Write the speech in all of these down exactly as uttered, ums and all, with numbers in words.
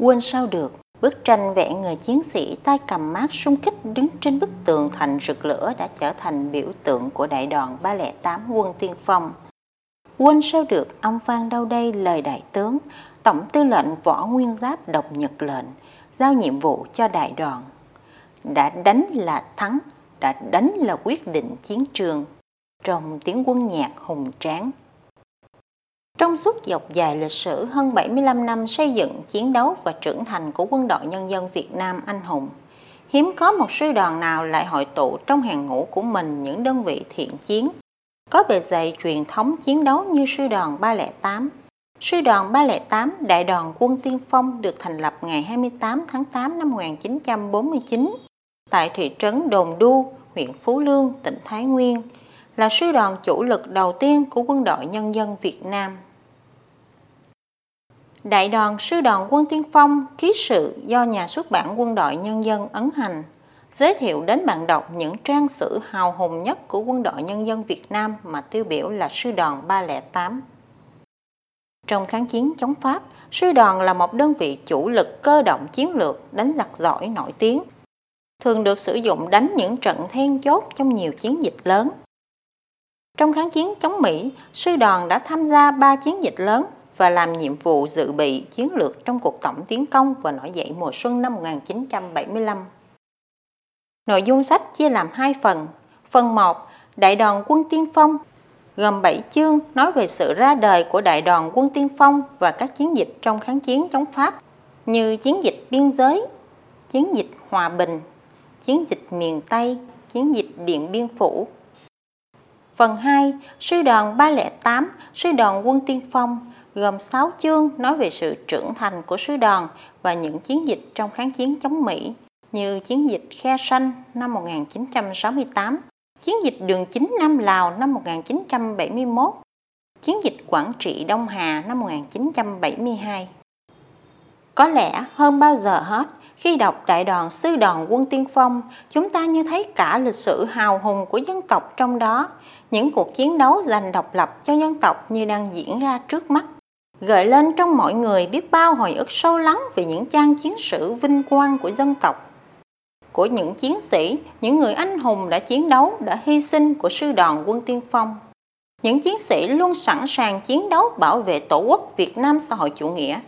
Quên sao được, bức tranh vẽ người chiến sĩ tay cầm mác súng kích đứng trên bức tường thành rực lửa đã trở thành biểu tượng của đại đoàn ba không tám quân tiên phong. Quên sao được, âm vang đâu đây lời đại tướng, Tổng tư lệnh Võ Nguyên Giáp đọc nhật lệnh, giao nhiệm vụ cho đại đoàn. Đã đánh là thắng, đã đánh là quyết định chiến trường, trong tiếng quân nhạc hùng tráng. Trong suốt dọc dài lịch sử hơn bảy mươi lăm năm xây dựng, chiến đấu và trưởng thành của quân đội nhân dân Việt Nam anh hùng, hiếm có một sư đoàn nào lại hội tụ trong hàng ngũ của mình những đơn vị thiện chiến, có bề dày truyền thống chiến đấu như sư đoàn ba không tám. Sư đoàn ba không tám, Đại đoàn Quân Tiên Phong được thành lập ngày hai mươi tám tháng tám năm một nghìn chín trăm bốn mươi chín tại thị trấn Đồn Đu, huyện Phú Lương, tỉnh Thái Nguyên, là sư đoàn chủ lực đầu tiên của quân đội nhân dân Việt Nam. Đại đoàn Sư đoàn Quân Tiên Phong ký sự do nhà xuất bản Quân đội Nhân dân ấn hành, giới thiệu đến bạn đọc những trang sử hào hùng nhất của quân đội nhân dân Việt Nam mà tiêu biểu là Sư đoàn ba không tám. Trong kháng chiến chống Pháp, sư đoàn là một đơn vị chủ lực cơ động chiến lược, đánh giặc giỏi nổi tiếng, thường được sử dụng đánh những trận then chốt trong nhiều chiến dịch lớn. Trong kháng chiến chống Mỹ, sư đoàn đã tham gia ba chiến dịch lớn và làm nhiệm vụ dự bị chiến lược trong cuộc tổng tiến công và nổi dậy mùa xuân năm một nghìn chín trăm bảy mươi lăm. Nội dung sách chia làm hai phần. Phần một, Đại đoàn Quân Tiên Phong, gồm bảy chương nói về sự ra đời của Đại đoàn Quân Tiên Phong và các chiến dịch trong kháng chiến chống Pháp như chiến dịch biên giới, chiến dịch hòa bình, chiến dịch miền Tây, chiến dịch Điện Biên Phủ. Phần hai, Sư đoàn ba không tám, Sư đoàn Quân Tiên Phong, gồm sáu chương nói về sự trưởng thành của sư đoàn và những chiến dịch trong kháng chiến chống Mỹ như chiến dịch Khe Sanh năm một nghìn chín trăm sáu mươi tám, chiến dịch Đường Chính Nam Lào năm một nghìn chín trăm bảy mươi mốt, chiến dịch Quảng Trị Đông Hà năm một nghìn chín trăm bảy mươi hai. Có lẽ hơn bao giờ hết, khi đọc Đại đoàn Sư đoàn Quân Tiên Phong, chúng ta như thấy cả lịch sử hào hùng của dân tộc trong đó, những cuộc chiến đấu giành độc lập cho dân tộc như đang diễn ra trước mắt, gợi lên trong mọi người biết bao hồi ức sâu lắng về những trang chiến sử vinh quang của dân tộc, của những chiến sĩ, những người anh hùng đã chiến đấu, đã hy sinh của Sư đoàn Quân Tiên Phong. Những chiến sĩ luôn sẵn sàng chiến đấu bảo vệ Tổ quốc Việt Nam xã hội chủ nghĩa,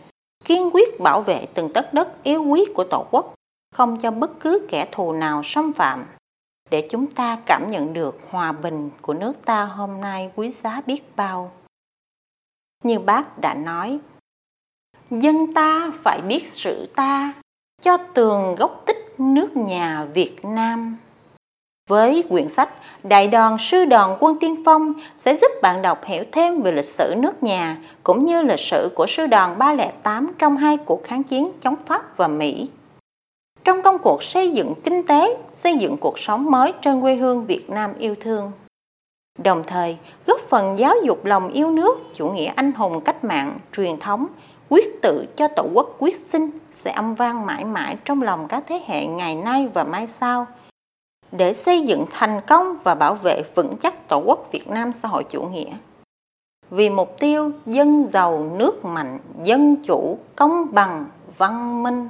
kiên quyết bảo vệ từng tấc đất yêu quý của Tổ quốc, không cho bất cứ kẻ thù nào xâm phạm, để chúng ta cảm nhận được hòa bình của nước ta hôm nay quý giá biết bao. Như bác đã nói, dân ta phải biết sự ta, cho tường gốc tích nước nhà Việt Nam. Với quyển sách Đại đoàn Sư đoàn Quân Tiên Phong sẽ giúp bạn đọc hiểu thêm về lịch sử nước nhà cũng như lịch sử của sư đoàn ba không tám trong hai cuộc kháng chiến chống Pháp và Mỹ. Trong công cuộc xây dựng kinh tế, xây dựng cuộc sống mới trên quê hương Việt Nam yêu thương. Đồng thời, góp phần giáo dục lòng yêu nước, chủ nghĩa anh hùng cách mạng, truyền thống, quyết tự cho Tổ quốc quyết sinh sẽ âm vang mãi mãi trong lòng các thế hệ ngày nay và mai sau, để xây dựng thành công và bảo vệ vững chắc Tổ quốc Việt Nam xã hội chủ nghĩa. Vì mục tiêu dân giàu nước mạnh, dân chủ, công bằng, văn minh.